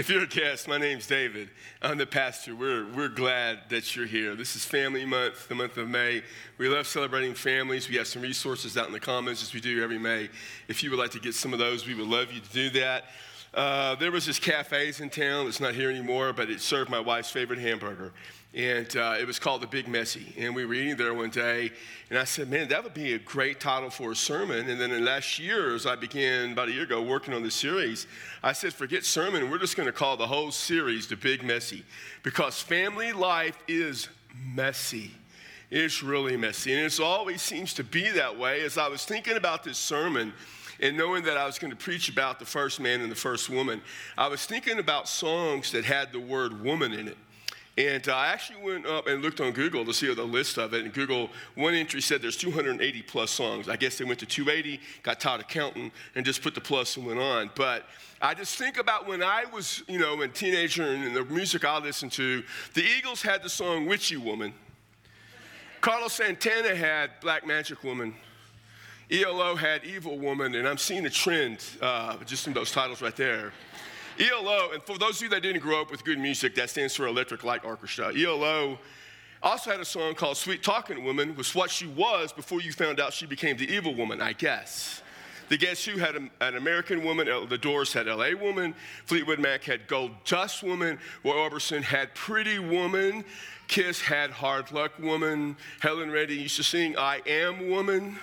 If you're a guest, my name's David. I'm the pastor. We're glad that you're here. This is Family Month, the month of May. We love celebrating families. We have some resources out in the commons as we do every May. If you would like to get some of those, we would love you to do that. There was this cafe in town that's not here anymore, but it served my wife's favorite hamburger. And it was called The Big Messy. And we were eating there one day, and I said, man, that would be a great title for a sermon. And then in last year, as I began about a year ago working on this series, I said, forget sermon. We're just going to call the whole series The Big Messy, because family life is messy. It's really messy. And it always seems to be that way. As I was thinking about this sermon, and knowing that I was going to preach about the first man and the first woman, I was thinking about songs that had the word woman in it. And I actually went up and looked on Google to see the list of it. And Google, one entry said there's 280 plus songs. I guess they went to 280, got tired of counting, and just put the plus and went on. But I just think about when I was, a teenager and the music I listened to, the Eagles had the song Witchy Woman. Carlos Santana had Black Magic Woman. ELO had Evil Woman, and I'm seeing a trend just in those titles right there. ELO, and for those of you that didn't grow up with good music, that stands for Electric Light Orchestra. ELO also had a song called Sweet Talking Woman, was what she was before you found out she became the evil woman, I guess. The Guess Who had an American Woman, The Doors had L.A. Woman, Fleetwood Mac had Gold Dust Woman, Roy Orbison had Pretty Woman, Kiss had Hard Luck Woman, Helen Reddy used to sing I Am Woman,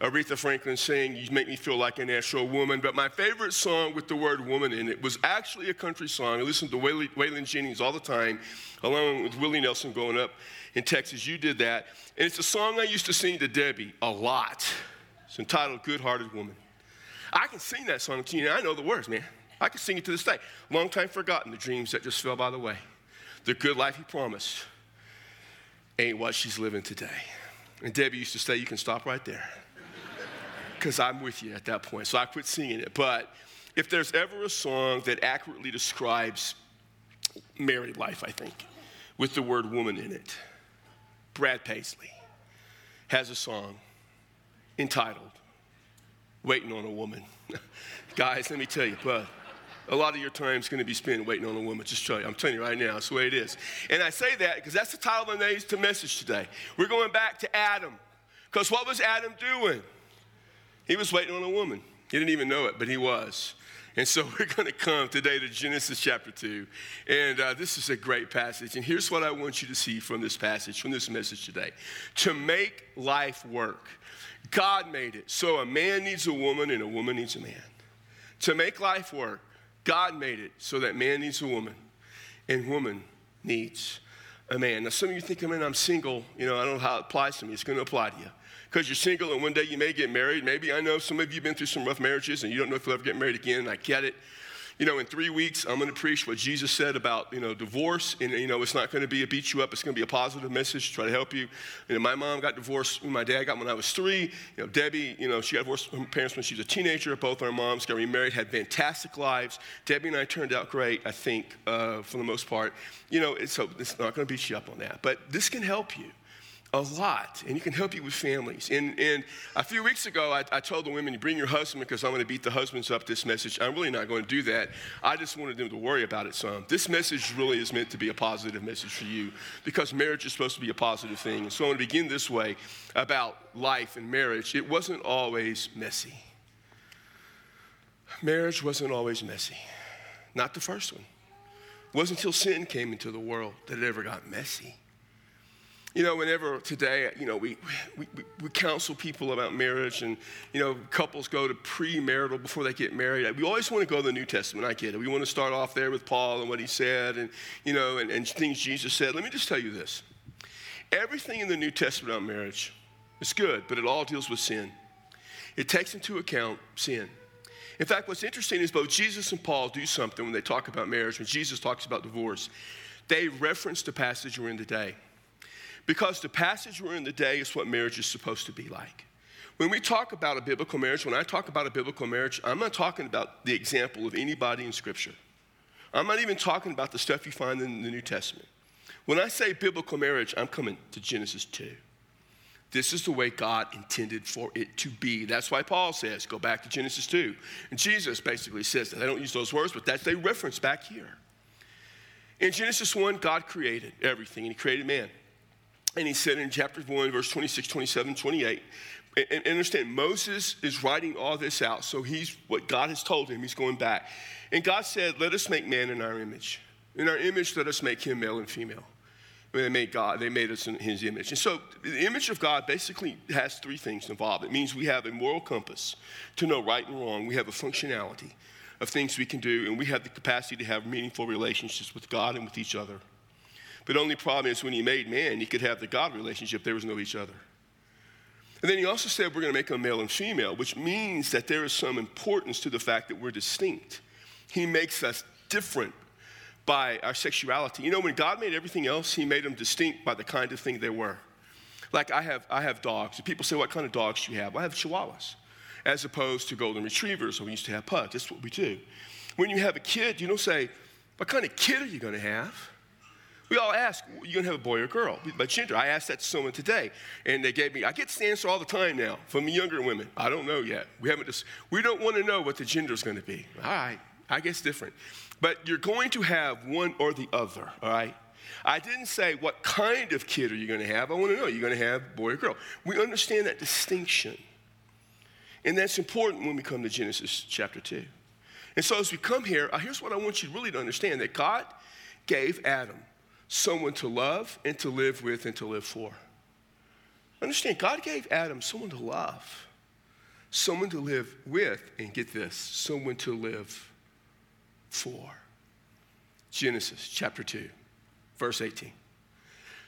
Aretha Franklin saying, you make me feel like an actual woman. But my favorite song with the word woman in it was actually a country song. I listened to Waylon Jennings all the time, along with Willie Nelson growing up in Texas. You did that. And it's a song I used to sing to Debbie a lot. It's entitled Good-Hearted Woman. I can sing that song to you. I know the words, man. I can sing it to this day. Long time forgotten, the dreams that just fell by the way. The good life he promised ain't what she's living today. And Debbie used to say, you can stop right there, because I'm with you at that point. So I quit singing it. But if there's ever a song that accurately describes married life, I think, with the word woman in it, Brad Paisley has a song entitled Waiting on a Woman. Guys, let me tell you, but a lot of your time's going to be spent waiting on a woman. Just tell you. I'm telling you right now, that's the way it is. And I say that because that's the title of the message today. We're going back to Adam, because what was Adam doing? He was waiting on a woman. He didn't even know it, but he was. And so we're going to come today to Genesis chapter 2. And this is a great passage. And here's what I want you to see from this passage, from this message today. To make life work, God made it. So a man needs a woman and a woman needs a man. To make life work, God made it so that man needs a woman and woman needs a man. Now, some of you think, man, I'm single. I don't know how it applies to me. It's going to apply to you. Because you're single and one day you may get married. Maybe, I know some of you have been through some rough marriages and you don't know if you'll ever get married again. I get it. In 3 weeks, I'm going to preach what Jesus said about, divorce. And, it's not going to be a beat you up. It's going to be a positive message to try to help you. My mom got divorced. My dad got when I was 3. Debbie, she got divorced from her parents when she was a teenager. Both our moms got remarried, had fantastic lives. Debbie and I turned out great, I think, for the most part. So it's not going to beat you up on that. But this can help you a lot, and it can help you with families. And a few weeks ago, I told the women, bring your husband, because I'm going to beat the husbands up this message. I'm really not going to do that. I just wanted them to worry about it some. This message really is meant to be a positive message for you, because marriage is supposed to be a positive thing. And so I want to begin this way about life and marriage. It wasn't always messy. Marriage wasn't always messy. Not the first one. It wasn't until sin came into the world that it ever got messy. Whenever today, we counsel people about marriage, and, couples go to premarital before they get married. We always want to go to the New Testament. I get it. We want to start off there with Paul and what he said and things Jesus said. Let me just tell you this. Everything in the New Testament about marriage is good, but it all deals with sin. It takes into account sin. In fact, what's interesting is both Jesus and Paul do something when they talk about marriage. When Jesus talks about divorce, they reference the passage we're in today. Because the passage we're in today is what marriage is supposed to be like. When we talk about a biblical marriage, when I talk about a biblical marriage, I'm not talking about the example of anybody in Scripture. I'm not even talking about the stuff you find in the New Testament. When I say biblical marriage, I'm coming to Genesis 2. This is the way God intended for it to be. That's why Paul says, go back to Genesis 2. And Jesus basically says that. I don't use those words, but that's a reference back here. In Genesis 1, God created everything, and he created man. And he said in chapter 1, verse 26, 27, 28, and understand, Moses is writing all this out. So he's what God has told him. He's going back. And God said, let us make man in our image. In our image, let us make him male and female. They made God. They made us in his image. And so the image of God basically has three things involved. It means we have a moral compass to know right and wrong. We have a functionality of things we can do, and we have the capacity to have meaningful relationships with God and with each other. But the only problem is when he made man, he could have the God relationship. There was no each other. And then he also said we're going to make them male and female, which means that there is some importance to the fact that we're distinct. He makes us different by our sexuality. You know, when God made everything else, he made them distinct by the kind of thing they were. Like I have dogs. People say, what kind of dogs do you have? Well, I have chihuahuas, as opposed to golden retrievers, or we used to have pugs. That's what we do. When you have a kid, you don't say, what kind of kid are you going to have? We all ask, are you going to have a boy or a girl? By gender, I asked that to someone today, and they gave me, I get this answer all the time now from younger women. I don't know yet. We don't want to know what the gender is going to be. All right, I guess different. But you're going to have one or the other, all right? I didn't say what kind of kid are you going to have. I want to know, are you going to have boy or girl? We understand that distinction. And that's important when we come to Genesis chapter 2. And so as we come here, here's what I want you really to understand, that God gave Adam someone to love and to live with and to live for. Understand, God gave Adam someone to love, someone to live with, and get this, someone to live for. Genesis chapter 2, verse 18.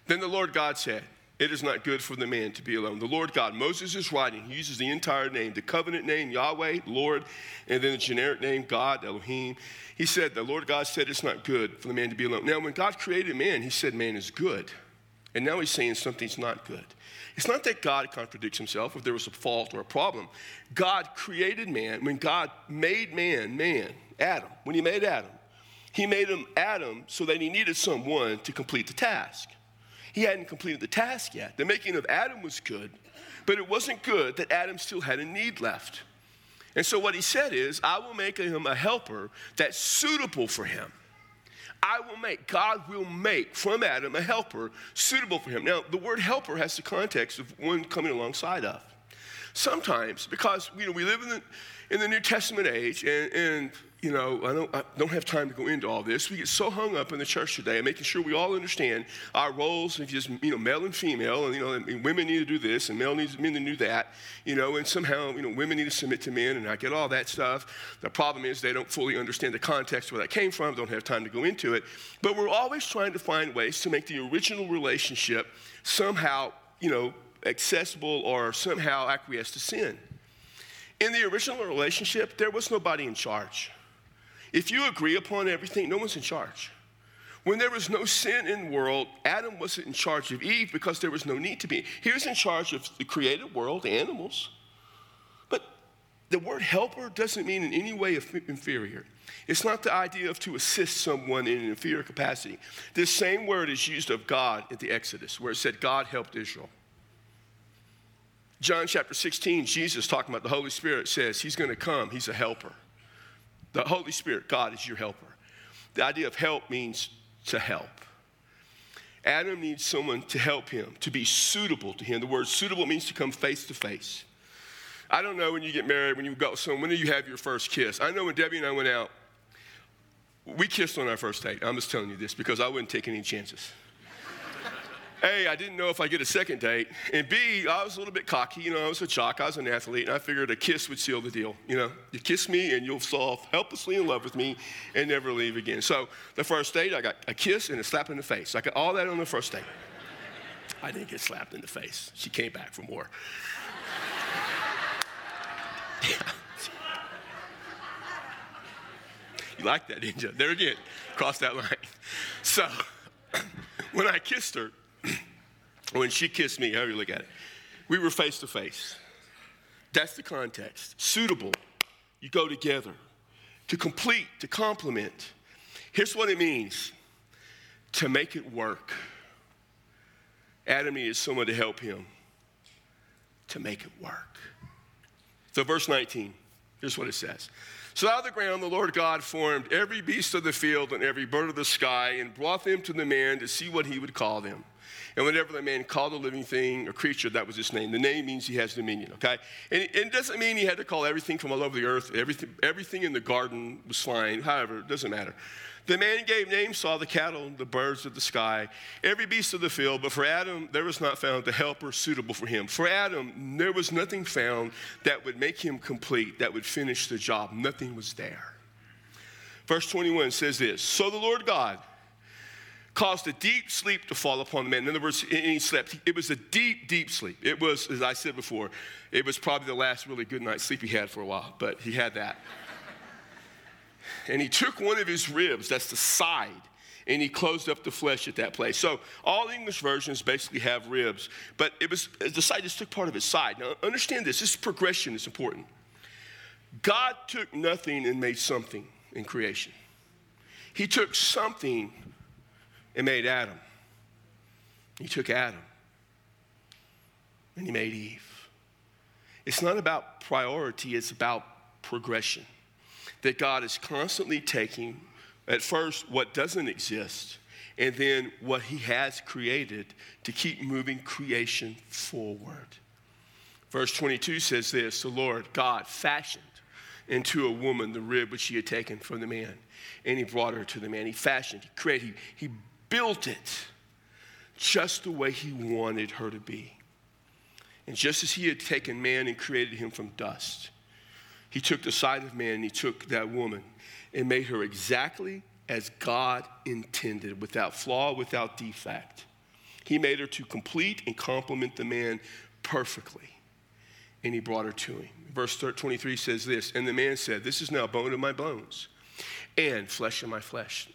Then the Lord God said, it is not good for the man to be alone. The Lord God, Moses is writing, he uses the entire name, the covenant name, Yahweh, Lord, and then the generic name, God, Elohim. He said, the Lord God said, it's not good for the man to be alone. Now, when God created man, he said man is good. And now he's saying something's not good. It's not that God contradicts himself if there was a fault or a problem. God created man. When God made man, Adam, when he made him Adam so that he needed someone to complete the task. He hadn't completed the task yet. The making of Adam was good, but it wasn't good that Adam still had a need left. And so what he said is, I will make him a helper that's suitable for him. God will make from Adam a helper suitable for him. Now, the word helper has the context of one coming alongside of. Sometimes, because, you know, we live in the New Testament age, and you know, I don't have time to go into all this. We get so hung up in the church today and making sure we all understand our roles of just, you know, male and female, and, you know, and women need to do this, and men need to do that, you know, and somehow, you know, women need to submit to men, and I get all that stuff. The problem is they don't fully understand the context where that came from, don't have time to go into it. But we're always trying to find ways to make the original relationship somehow, you know, accessible or somehow acquiesce to sin. In the original relationship, there was nobody in charge. If you agree upon everything, no one's in charge. When there was no sin in the world, Adam wasn't in charge of Eve because there was no need to be. He was in charge of the created world, the animals. But the word helper doesn't mean in any way inferior. It's not the idea of to assist someone in an inferior capacity. This same word is used of God at the Exodus, where it said God helped Israel. John chapter 16, Jesus, talking about the Holy Spirit, says he's going to come. He's a helper. The Holy Spirit, God, is your helper. The idea of help means to help. Adam needs someone to help him, to be suitable to him. The word suitable means to come face to face. I don't know when you get married, when you go someone, when do you have your first kiss? I know when Debbie and I went out, we kissed on our first date. I'm just telling you this because I wouldn't take any chances. A, I didn't know if I'd get a second date. And B, I was a little bit cocky. You know, I was a jock. I was an athlete. And I figured a kiss would seal the deal. You know, you kiss me and you'll fall helplessly in love with me and never leave again. So the first date, I got a kiss and a slap in the face. I got all that on the first date. I didn't get slapped in the face. She came back for more. You like that, didn't you? There again, cross that line. So when I kissed her, when she kissed me, however you look at it, we were face to face. That's the context. Suitable. You go together. To complete, to complement. Here's what it means. To make it work. Adam needed someone to help him. to make it work. So verse 19, here's what it says. So out of the ground the Lord God formed every beast of the field and every bird of the sky and brought them to the man to see what he would call them. And whenever the man called a living thing or creature, that was his name. The name means he has dominion, okay? And it doesn't mean he had to call everything from all over the earth. Everything in the garden was fine. However, it doesn't matter. The man gave names to all the cattle, the birds of the sky, every beast of the field. But for Adam, there was not found a helper suitable for him. For Adam, there was nothing found that would make him complete, that would finish the job. Nothing was there. Verse 21 says this, so the Lord God caused a deep sleep to fall upon the man. In other words, he slept. It was a deep, deep sleep. It was, as I said before, it was probably the last really good night's sleep he had for a while, but he had that. And he took one of his ribs, that's the side, and he closed up the flesh at that place. So all English versions basically have ribs, but it was the side just took part of his side. Now understand this. This progression is important. God took nothing and made something in creation. He took something and made Adam. He took Adam. And he made Eve. It's not about priority. It's about progression. That God is constantly taking, at first, what doesn't exist, and then what he has created to keep moving creation forward. Verse 22 says this, the Lord God fashioned into a woman the rib which he had taken from the man, and he brought her to the man. He fashioned, he created, he built it just the way he wanted her to be. And just as he had taken man and created him from dust, he took the side of man and he took that woman and made her exactly as God intended, without flaw, without defect. He made her to complete and complement the man perfectly. And he brought her to him. Verse 23 says this, and the man said, this is now bone of my bones and flesh of my flesh.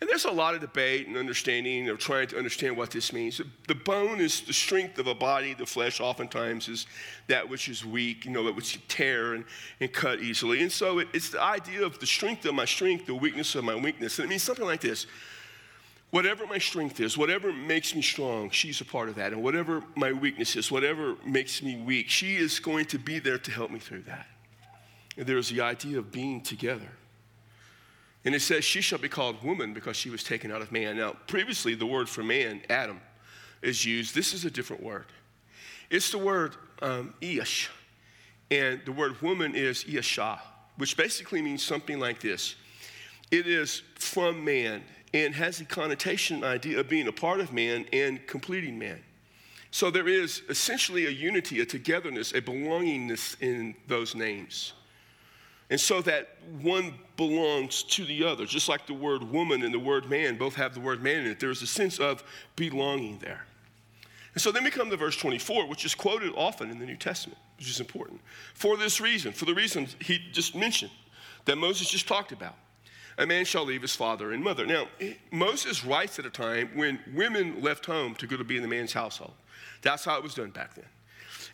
And there's a lot of debate and understanding of trying to understand what this means. The bone is the strength of a body. The flesh oftentimes is that which is weak, that which you tear and cut easily. And so it's the idea of the strength of my strength, the weakness of my weakness. And it means something like this. Whatever my strength is, whatever makes me strong, she's a part of that. And whatever my weakness is, whatever makes me weak, she is going to be there to help me through that. And there is the idea of being together. And it says, she shall be called woman because she was taken out of man. Now, previously, the word for man, Adam, is used. This is a different word. It's the word ish. And the word woman is isha, which basically means something like this. It is from man and has the connotation idea of being a part of man and completing man. So there is essentially a unity, a togetherness, a belongingness in those names. And so that one belongs to the other. Just like the word woman and the word man both have the word man in it, there's a sense of belonging there. And so then we come to verse 24, which is quoted often in the New Testament, which is important. For this reason, for the reasons he just mentioned, that Moses just talked about, a man shall leave his father and mother. Now, Moses writes at a time when women left home to go to be in the man's household. That's how it was done back then.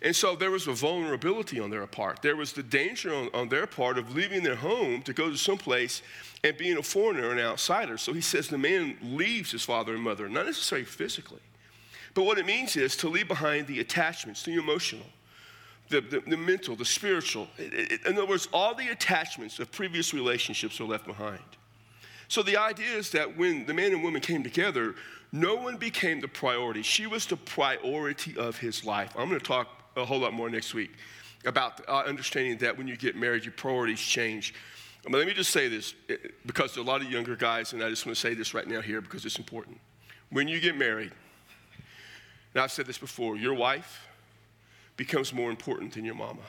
And so there was a vulnerability on their part. There was the danger on their part of leaving their home to go to someplace and being a foreigner, an outsider. So he says the man leaves his father and mother, not necessarily physically. But what it means is to leave behind the attachments, the emotional, the mental, the spiritual. In other words, all the attachments of previous relationships are left behind. So the idea is that when the man and woman came together, no one became the priority. She was the priority of his life. I'm going to talk a whole lot more next week about understanding that when you get married, your priorities change. But let me just say this, because there are a lot of younger guys, and I just want to say this right now here because it's important. When you get married, and I've said this before, your wife becomes more important than your mama.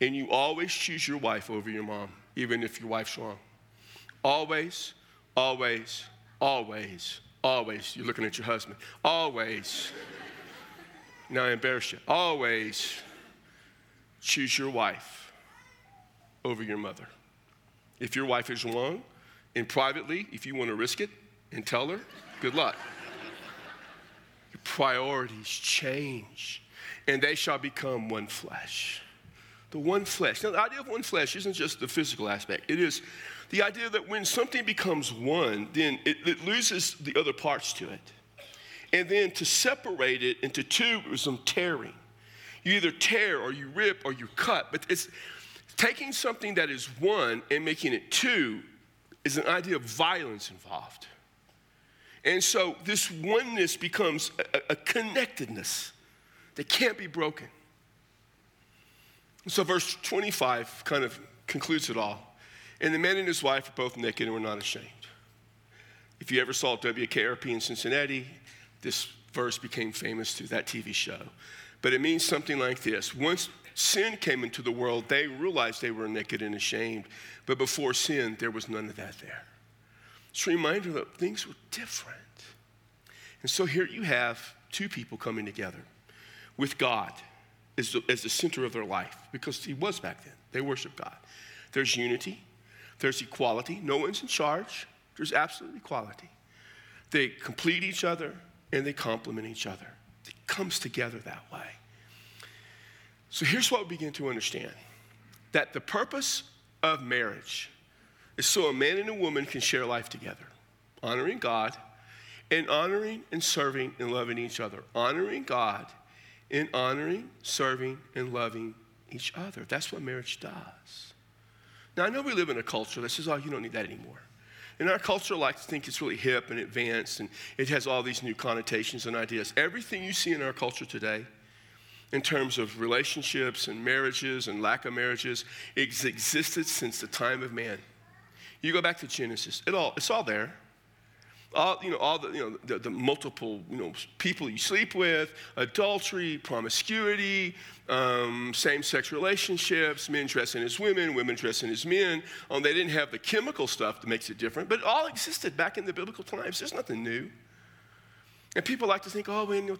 And you always choose your wife over your mom, even if your wife's wrong. Always, always, always, always. You're looking at your husband. Always. Now I embarrass you. Always choose your wife over your mother. If your wife is wrong, and privately, if you want to risk it and tell her, good luck. Your priorities change, and they shall become one flesh. The one flesh. Now, the idea of one flesh isn't just the physical aspect. It is the idea that when something becomes one, then it loses the other parts to it. And then to separate it into two was some tearing. You either tear or you rip or you cut. But it's taking something that is one and making it two is an idea of violence involved. And so this oneness becomes a connectedness that can't be broken. So verse 25 kind of concludes it all. And the man and his wife are both naked and were not ashamed. If you ever saw WKRP in Cincinnati, this verse became famous through that TV show. But it means something like this. Once sin came into the world, they realized they were naked and ashamed. But before sin, there was none of that there. It's a reminder that things were different. And so here you have two people coming together with God as the center of their life, because he was back then. They worship God. There's unity. There's equality. No one's in charge. There's absolute equality. They complete each other and they complement each other. It comes together that way. So here's what we begin to understand. That the purpose of marriage is so a man and a woman can share life together, honoring God and honoring and serving and loving each other. Honoring God and honoring, serving, and loving each other. That's what marriage does. Now, I know we live in a culture that says, oh, you don't need that anymore. And our culture likes to think it's really hip and advanced, and it has all these new connotations and ideas. Everything you see in our culture today, in terms of relationships and marriages and lack of marriages, it's existed since the time of man. You go back to Genesis. It's all there. All the multiple people you sleep with, adultery, promiscuity, same-sex relationships, men dressing as women, women dressing as men. They didn't have the chemical stuff that makes it different, but it all existed back in the biblical times. There's nothing new. And people like to think,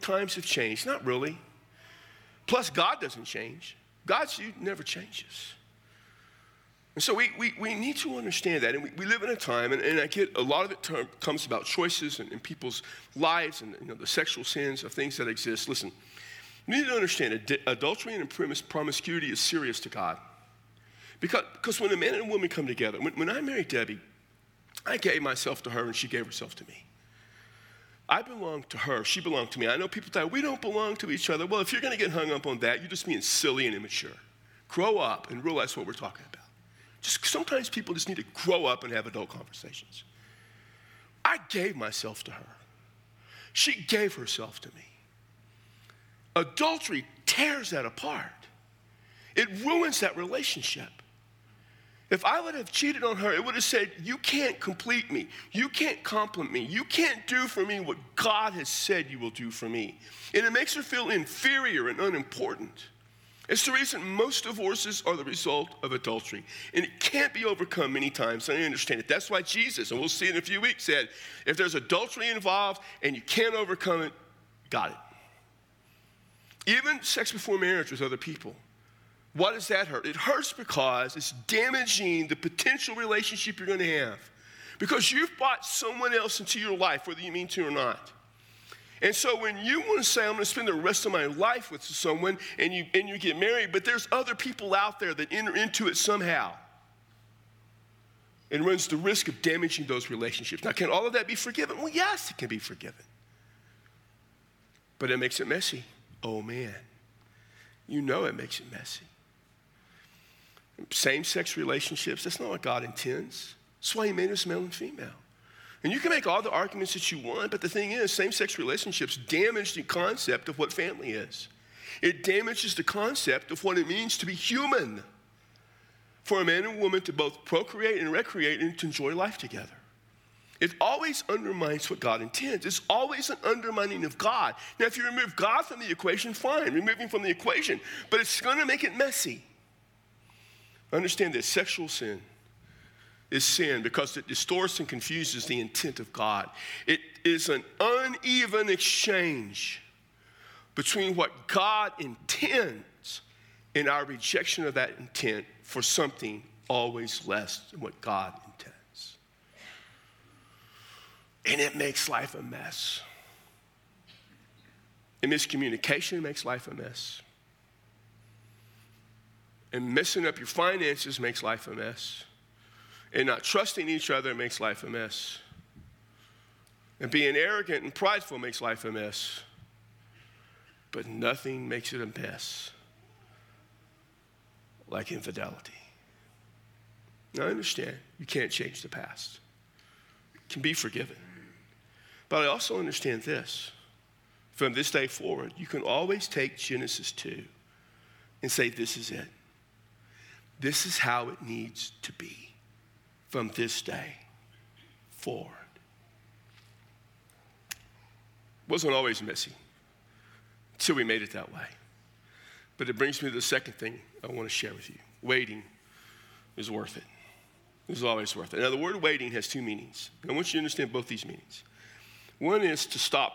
times have changed. Not really. Plus, God doesn't change. God's never changes. And so we need to understand that. And we live in a time, and I get a lot of it comes about choices and people's lives and the sexual sins of things that exist. Listen, we need to understand adultery and promiscuity is serious to God. Because when a man and a woman come together, when I married Debbie, I gave myself to her and she gave herself to me. I belong to her. She belonged to me. I know people say, we don't belong to each other. Well, if you're going to get hung up on that, you're just being silly and immature. Grow up and realize what we're talking about. Just sometimes people just need to grow up and have adult conversations. I gave myself to her. She gave herself to me. Adultery tears that apart. It ruins that relationship. If I would have cheated on her, it would have said, you can't complete me. You can't compliment me. You can't do for me what God has said you will do for me. And it makes her feel inferior and unimportant. It's the reason most divorces are the result of adultery. And it can't be overcome many times, and I understand it. That's why Jesus, and we'll see in a few weeks, said, if there's adultery involved and you can't overcome it, got it. Even sex before marriage with other people. Why does that hurt? It hurts because it's damaging the potential relationship you're going to have. Because you've brought someone else into your life, whether you mean to or not. And so when you want to say, I'm going to spend the rest of my life with someone, and you get married, but there's other people out there that enter into it somehow and runs the risk of damaging those relationships. Now, can all of that be forgiven? Well, yes, it can be forgiven. But it makes it messy. Oh, man. You know it makes it messy. Same-sex relationships, that's not what God intends. That's why he made us male and female. And you can make all the arguments that you want, but the thing is, same-sex relationships damage the concept of what family is. It damages the concept of what it means to be human, for a man and woman to both procreate and recreate and to enjoy life together. It always undermines what God intends. It's always an undermining of God. Now, if you remove God from the equation, fine, remove him from the equation, but it's going to make it messy. Understand that sexual sin is sin because it distorts and confuses the intent of God. It is an uneven exchange between what God intends and our rejection of that intent for something always less than what God intends. And it makes life a mess. And miscommunication makes life a mess. And messing up your finances makes life a mess. And not trusting each other makes life a mess. And being arrogant and prideful makes life a mess. but nothing makes it a mess like infidelity. Now, I understand you can't change the past. It can be forgiven. But I also understand this. From this day forward, you can always take Genesis 2 and say, this is it. This is how it needs to be from this day forward. It wasn't always messy until we made it that way. But it brings me to the second thing I want to share with you. Waiting is worth it. It's always worth it. Now, the word waiting has two meanings. I want you to understand both these meanings. One is to stop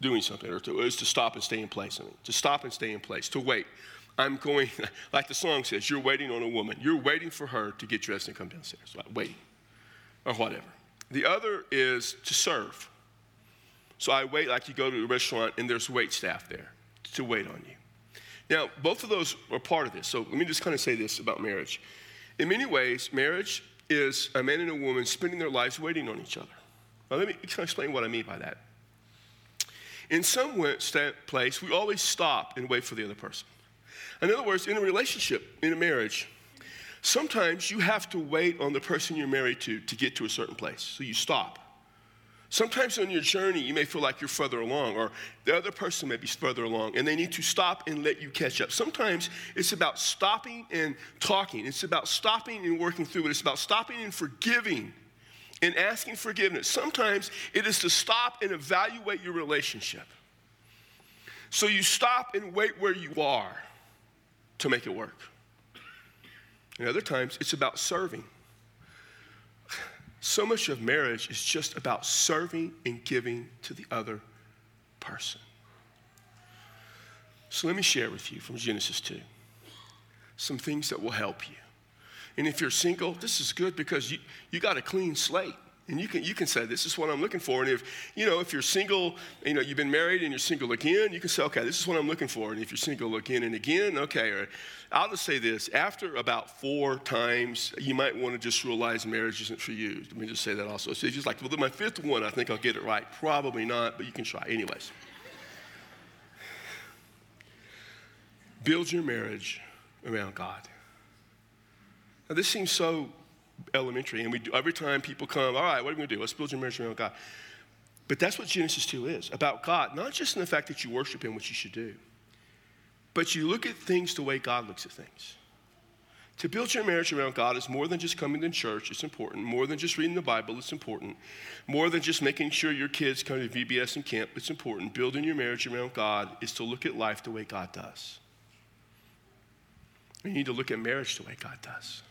doing something, or is to stop and stay in place. To stop and stay in place, to wait. I'm going, like the song says, you're waiting on a woman. You're waiting for her to get dressed and come downstairs. Like waiting, or whatever. The other is to serve. So I wait, like you go to a restaurant and there's wait staff there to wait on you. Now, both of those are part of this. So let me just kind of say this about marriage. In many ways, marriage is a man and a woman spending their lives waiting on each other. Now, let me explain what I mean by that. In some place, we always stop and wait for the other person. In other words, in a relationship, in a marriage, sometimes you have to wait on the person you're married to get to a certain place. So you stop. Sometimes on your journey, you may feel like you're further along, or the other person may be further along, and they need to stop and let you catch up. Sometimes it's about stopping and talking. It's about stopping and working through it. It's about stopping and forgiving and asking forgiveness. Sometimes it is to stop and evaluate your relationship. So you stop and wait where you are to make it work. And other times, it's about serving. So much of marriage is just about serving and giving to the other person. So let me share with you from Genesis 2 some things that will help you. And if you're single, this is good because you got a clean slate. And you can say, this is what I'm looking for. And if you're single, you've been married and you're single again, you can say, okay, this is what I'm looking for. And if you're single again and again, okay. Or I'll just say this. After about 4 times, you might want to just realize marriage isn't for you. Let me just say that also. So if you're like, well, my 5th one, I think I'll get it right. Probably not, but you can try. Anyways. Build your marriage around God. Now, this seems so elementary, and we do, every time people come, all right, what are we going to do? Let's build your marriage around God. But that's what Genesis 2 is, about God, not just in the fact that you worship him, which you should do, but you look at things the way God looks at things. To build your marriage around God is more than just coming to church. It's important. More than just reading the Bible. It's important. More than just making sure your kids come to VBS and camp. It's important. Building your marriage around God is to look at life the way God does. You need to look at marriage the way God does.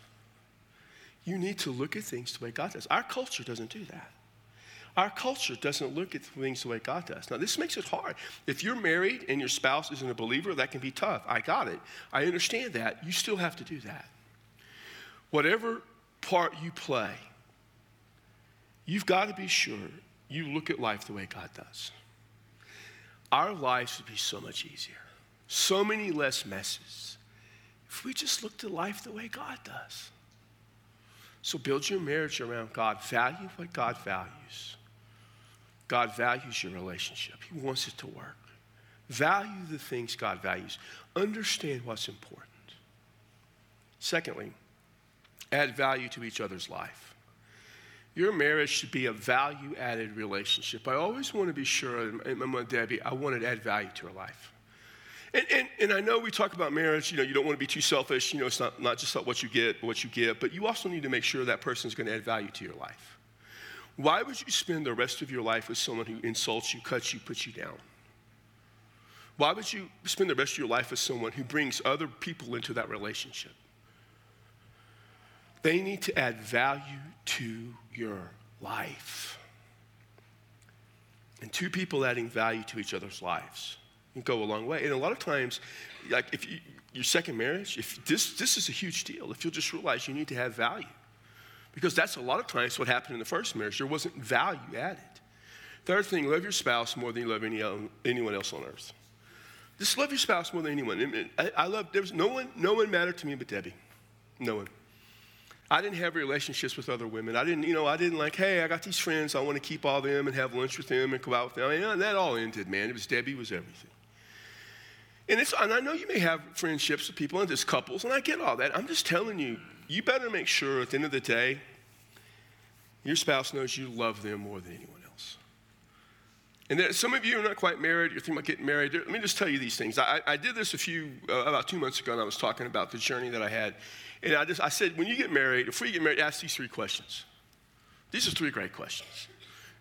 You need to look at things the way God does. Our culture doesn't do that. Our culture doesn't look at things the way God does. Now, this makes it hard. If you're married and your spouse isn't a believer, that can be tough. I got it. I understand that. You still have to do that. Whatever part you play, you've got to be sure you look at life the way God does. Our lives would be so much easier, so many less messes, if we just looked at life the way God does. So build your marriage around God. Value what God values. God values your relationship. He wants it to work. Value the things God values. Understand what's important. Secondly, add value to each other's life. Your marriage should be a value-added relationship. I always want to be sure, my Debbie, I want to add value to her life. And I know we talk about marriage, you don't want to be too selfish. It's not just about what you get, but what you give. But you also need to make sure that person's going to add value to your life. Why would you spend the rest of your life with someone who insults you, cuts you, puts you down? Why would you spend the rest of your life with someone who brings other people into that relationship? They need to add value to your life. And 2 people adding value to each other's lives go a long way. And a lot of times, like if your second marriage, if this is a huge deal, if you'll just realize you need to have value. Because that's a lot of times what happened in the first marriage. There wasn't value added. Third thing, love your spouse more than you love anyone else on earth. Just love your spouse more than anyone. I love, there was no one mattered to me but Debbie. No one. I didn't have relationships with other women. I didn't like, hey, I got these friends, I want to keep all them and have lunch with them and go out with them. That all ended, man. It was Debbie was everything. And I know you may have friendships with people and just couples, and I get all that. I'm just telling you, you better make sure at the end of the day, your spouse knows you love them more than anyone else. And there, some of you are not quite married. You're thinking about getting married. Let me just tell you these things. I did this about 2 months ago, and I was talking about the journey that I had. And I said, when you get married, before you get married, ask these three questions. These are three great questions.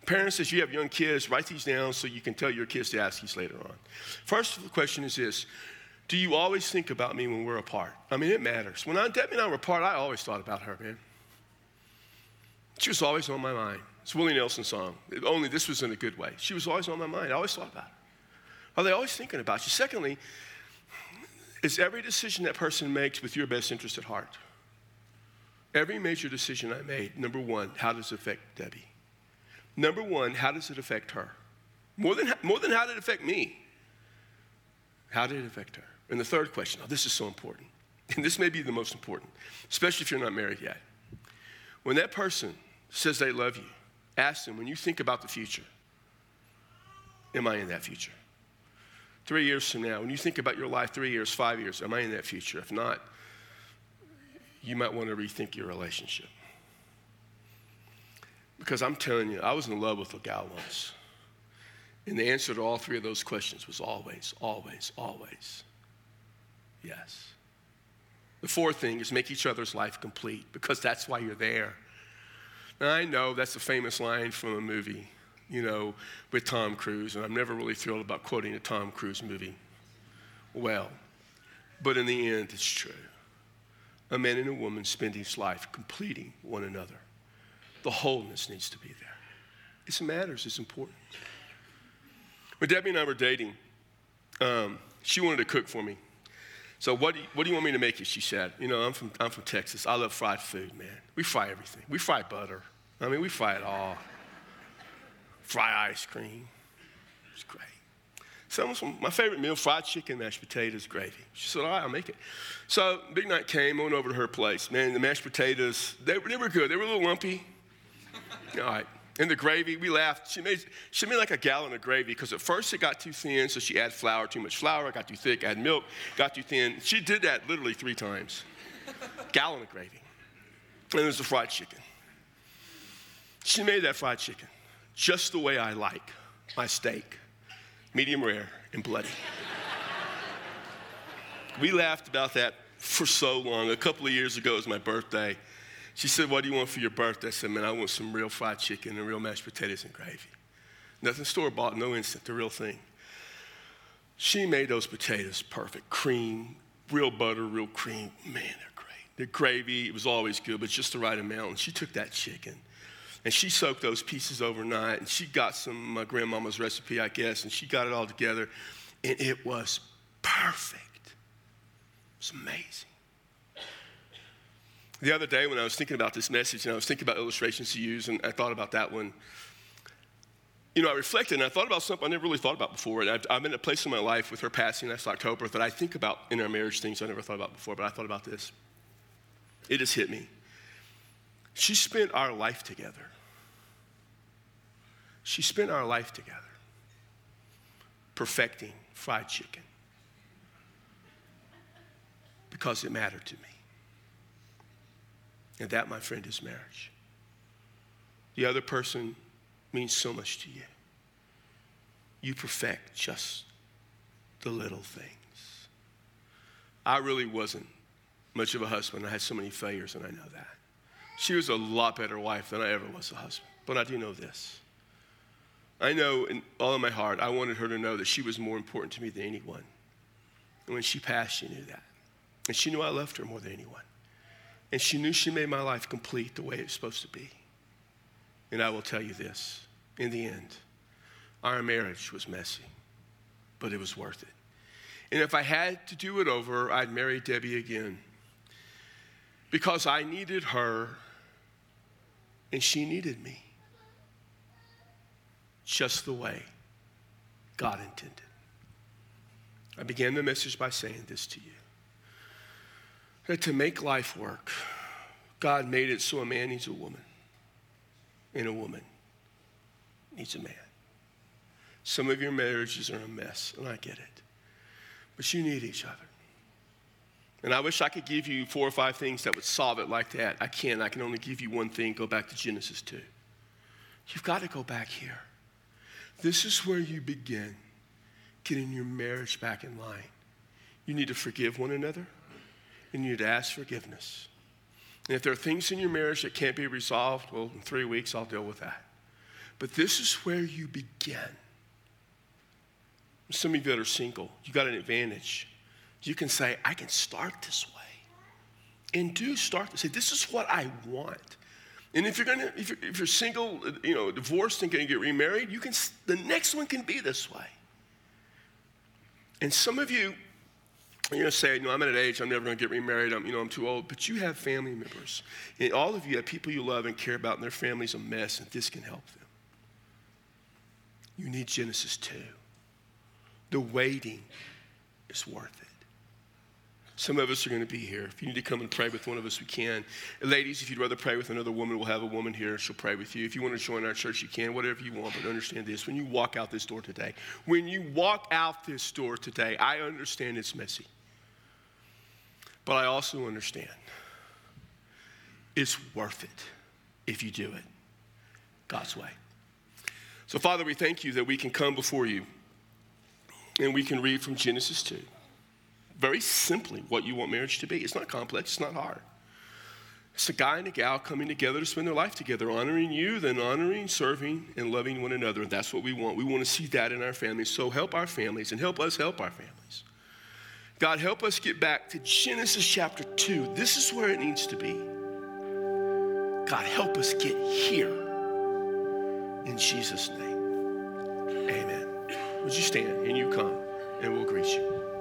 Parents, if you have young kids, write these down so you can tell your kids to ask these later on. First question is this: do you always think about me when we're apart? I mean, it matters. When Debbie and I were apart, I always thought about her, man. She was always on my mind. It's a Willie Nelson song, only this was in a good way. She was always on my mind. I always thought about her. Are they always thinking about you? Secondly, is every decision that person makes with your best interest at heart? Every major decision I made, number one, how does it affect Debbie? Number one, how does it affect her? More than how did it affect me, how did it affect her? And the third question, oh, this is so important, and this may be the most important, especially if you're not married yet. When that person says they love you, ask them, when you think about the future, am I in that future? 3 years from now, when you think about your life, 3 years, 5 years, am I in that future? If not, you might want to rethink your relationship. Because I'm telling you, I was in love with a guy once. And the answer to all three of those questions was always, always, always yes. The fourth thing is make each other's life complete, because that's why you're there. Now, I know that's a famous line from a movie, with Tom Cruise, and I'm never really thrilled about quoting a Tom Cruise movie. Well, but in the end, it's true. A man and a woman spend each life completing one another. The wholeness needs to be there. It matters. It's important. When Debbie and I were dating, she wanted to cook for me. So what do you want me to make you? She said, I'm from Texas. I love fried food, man. We fry everything. We fry butter. I mean, we fry it all. Fry ice cream. It's great. My favorite meal, fried chicken, mashed potatoes, gravy. She said, all right, I'll make it. So big night came. I went over to her place. Man, the mashed potatoes, they were good. They were a little lumpy. All right. And the gravy, we laughed. She made like a gallon of gravy, because at first it got too thin, so she added flour, too much flour. It got too thick, added milk, got too thin. She did that literally 3 times. Gallon of gravy. And it was the fried chicken. She made that fried chicken just the way I like my steak. Medium rare and bloody. We laughed about that for so long. A couple of years ago, it was my birthday. She said, what do you want for your birthday? I said, man, I want some real fried chicken and real mashed potatoes and gravy. Nothing store-bought, no instant, the real thing. She made those potatoes perfect. Cream, real butter, real cream. Man, they're great. The gravy, it was always good, but just the right amount. And she took that chicken. And she soaked those pieces overnight, and she got some of my grandmama's recipe, I guess, and she got it all together, and it was perfect. It's amazing. The other day when I was thinking about this message, and I was thinking about illustrations to use, and I thought about that one, I reflected, and I thought about something I never really thought about before, and I've been at a place in my life with her passing last October that I think about in our marriage things I never thought about before, but I thought about this. It just hit me. She spent our life together. She spent our life together, perfecting fried chicken, because it mattered to me. And that, my friend, is marriage. The other person means so much to you. You perfect just the little things. I really wasn't much of a husband. I had so many failures, and I know that. She was a lot better wife than I ever was a husband. But I do know this. I know in all of my heart, I wanted her to know that she was more important to me than anyone. And when she passed, she knew that. And she knew I loved her more than anyone. And she knew she made my life complete the way it was supposed to be. And I will tell you this. In the end, our marriage was messy, but it was worth it. And if I had to do it over, I'd marry Debbie again. Because I needed her, and she needed me, just the way God intended. I began the message by saying this to you, that to make life work, God made it so a man needs a woman, and a woman needs a man. Some of your marriages are a mess, and I get it. But you need each other. And I wish I could give you 4 or 5 things that would solve it like that. I can't. I can only give you one thing. Go back to Genesis 2. You've got to go back here. This is where you begin getting your marriage back in line. You need to forgive one another, and you need to ask forgiveness. And if there are things in your marriage that can't be resolved, well, in 3 weeks, I'll deal with that. But this is where you begin. Some of you that are single, you got an advantage. You can say, I can start this way. And do start to say, this is what I want. And if you're single, you know, divorced and going to get remarried, you can. The next one can be this way. And some of you, you're going to say, no, I'm at an age I'm never going to get remarried. I'm too old. But you have family members. And all of you have people you love and care about, and their family's a mess, and this can help them. You need Genesis 2. The waiting is worth it. Some of us are going to be here. If you need to come and pray with one of us, we can. And ladies, if you'd rather pray with another woman, we'll have a woman here. She'll pray with you. If you want to join our church, you can. Whatever you want. But understand this. When you walk out this door today, I understand it's messy. But I also understand it's worth it if you do it God's way. So, Father, we thank you that we can come before you and we can read from Genesis 2. Very simply, what you want marriage to be. It's not complex. It's not hard. It's a guy and a gal coming together to spend their life together, honoring you, then honoring, serving, and loving one another. And that's what we want. We want to see that in our families. So help our families and help us help our families. God, help us get back to Genesis chapter 2. This is where it needs to be. God, help us get here. In Jesus' name, amen. Would you stand and you come, and we'll greet you.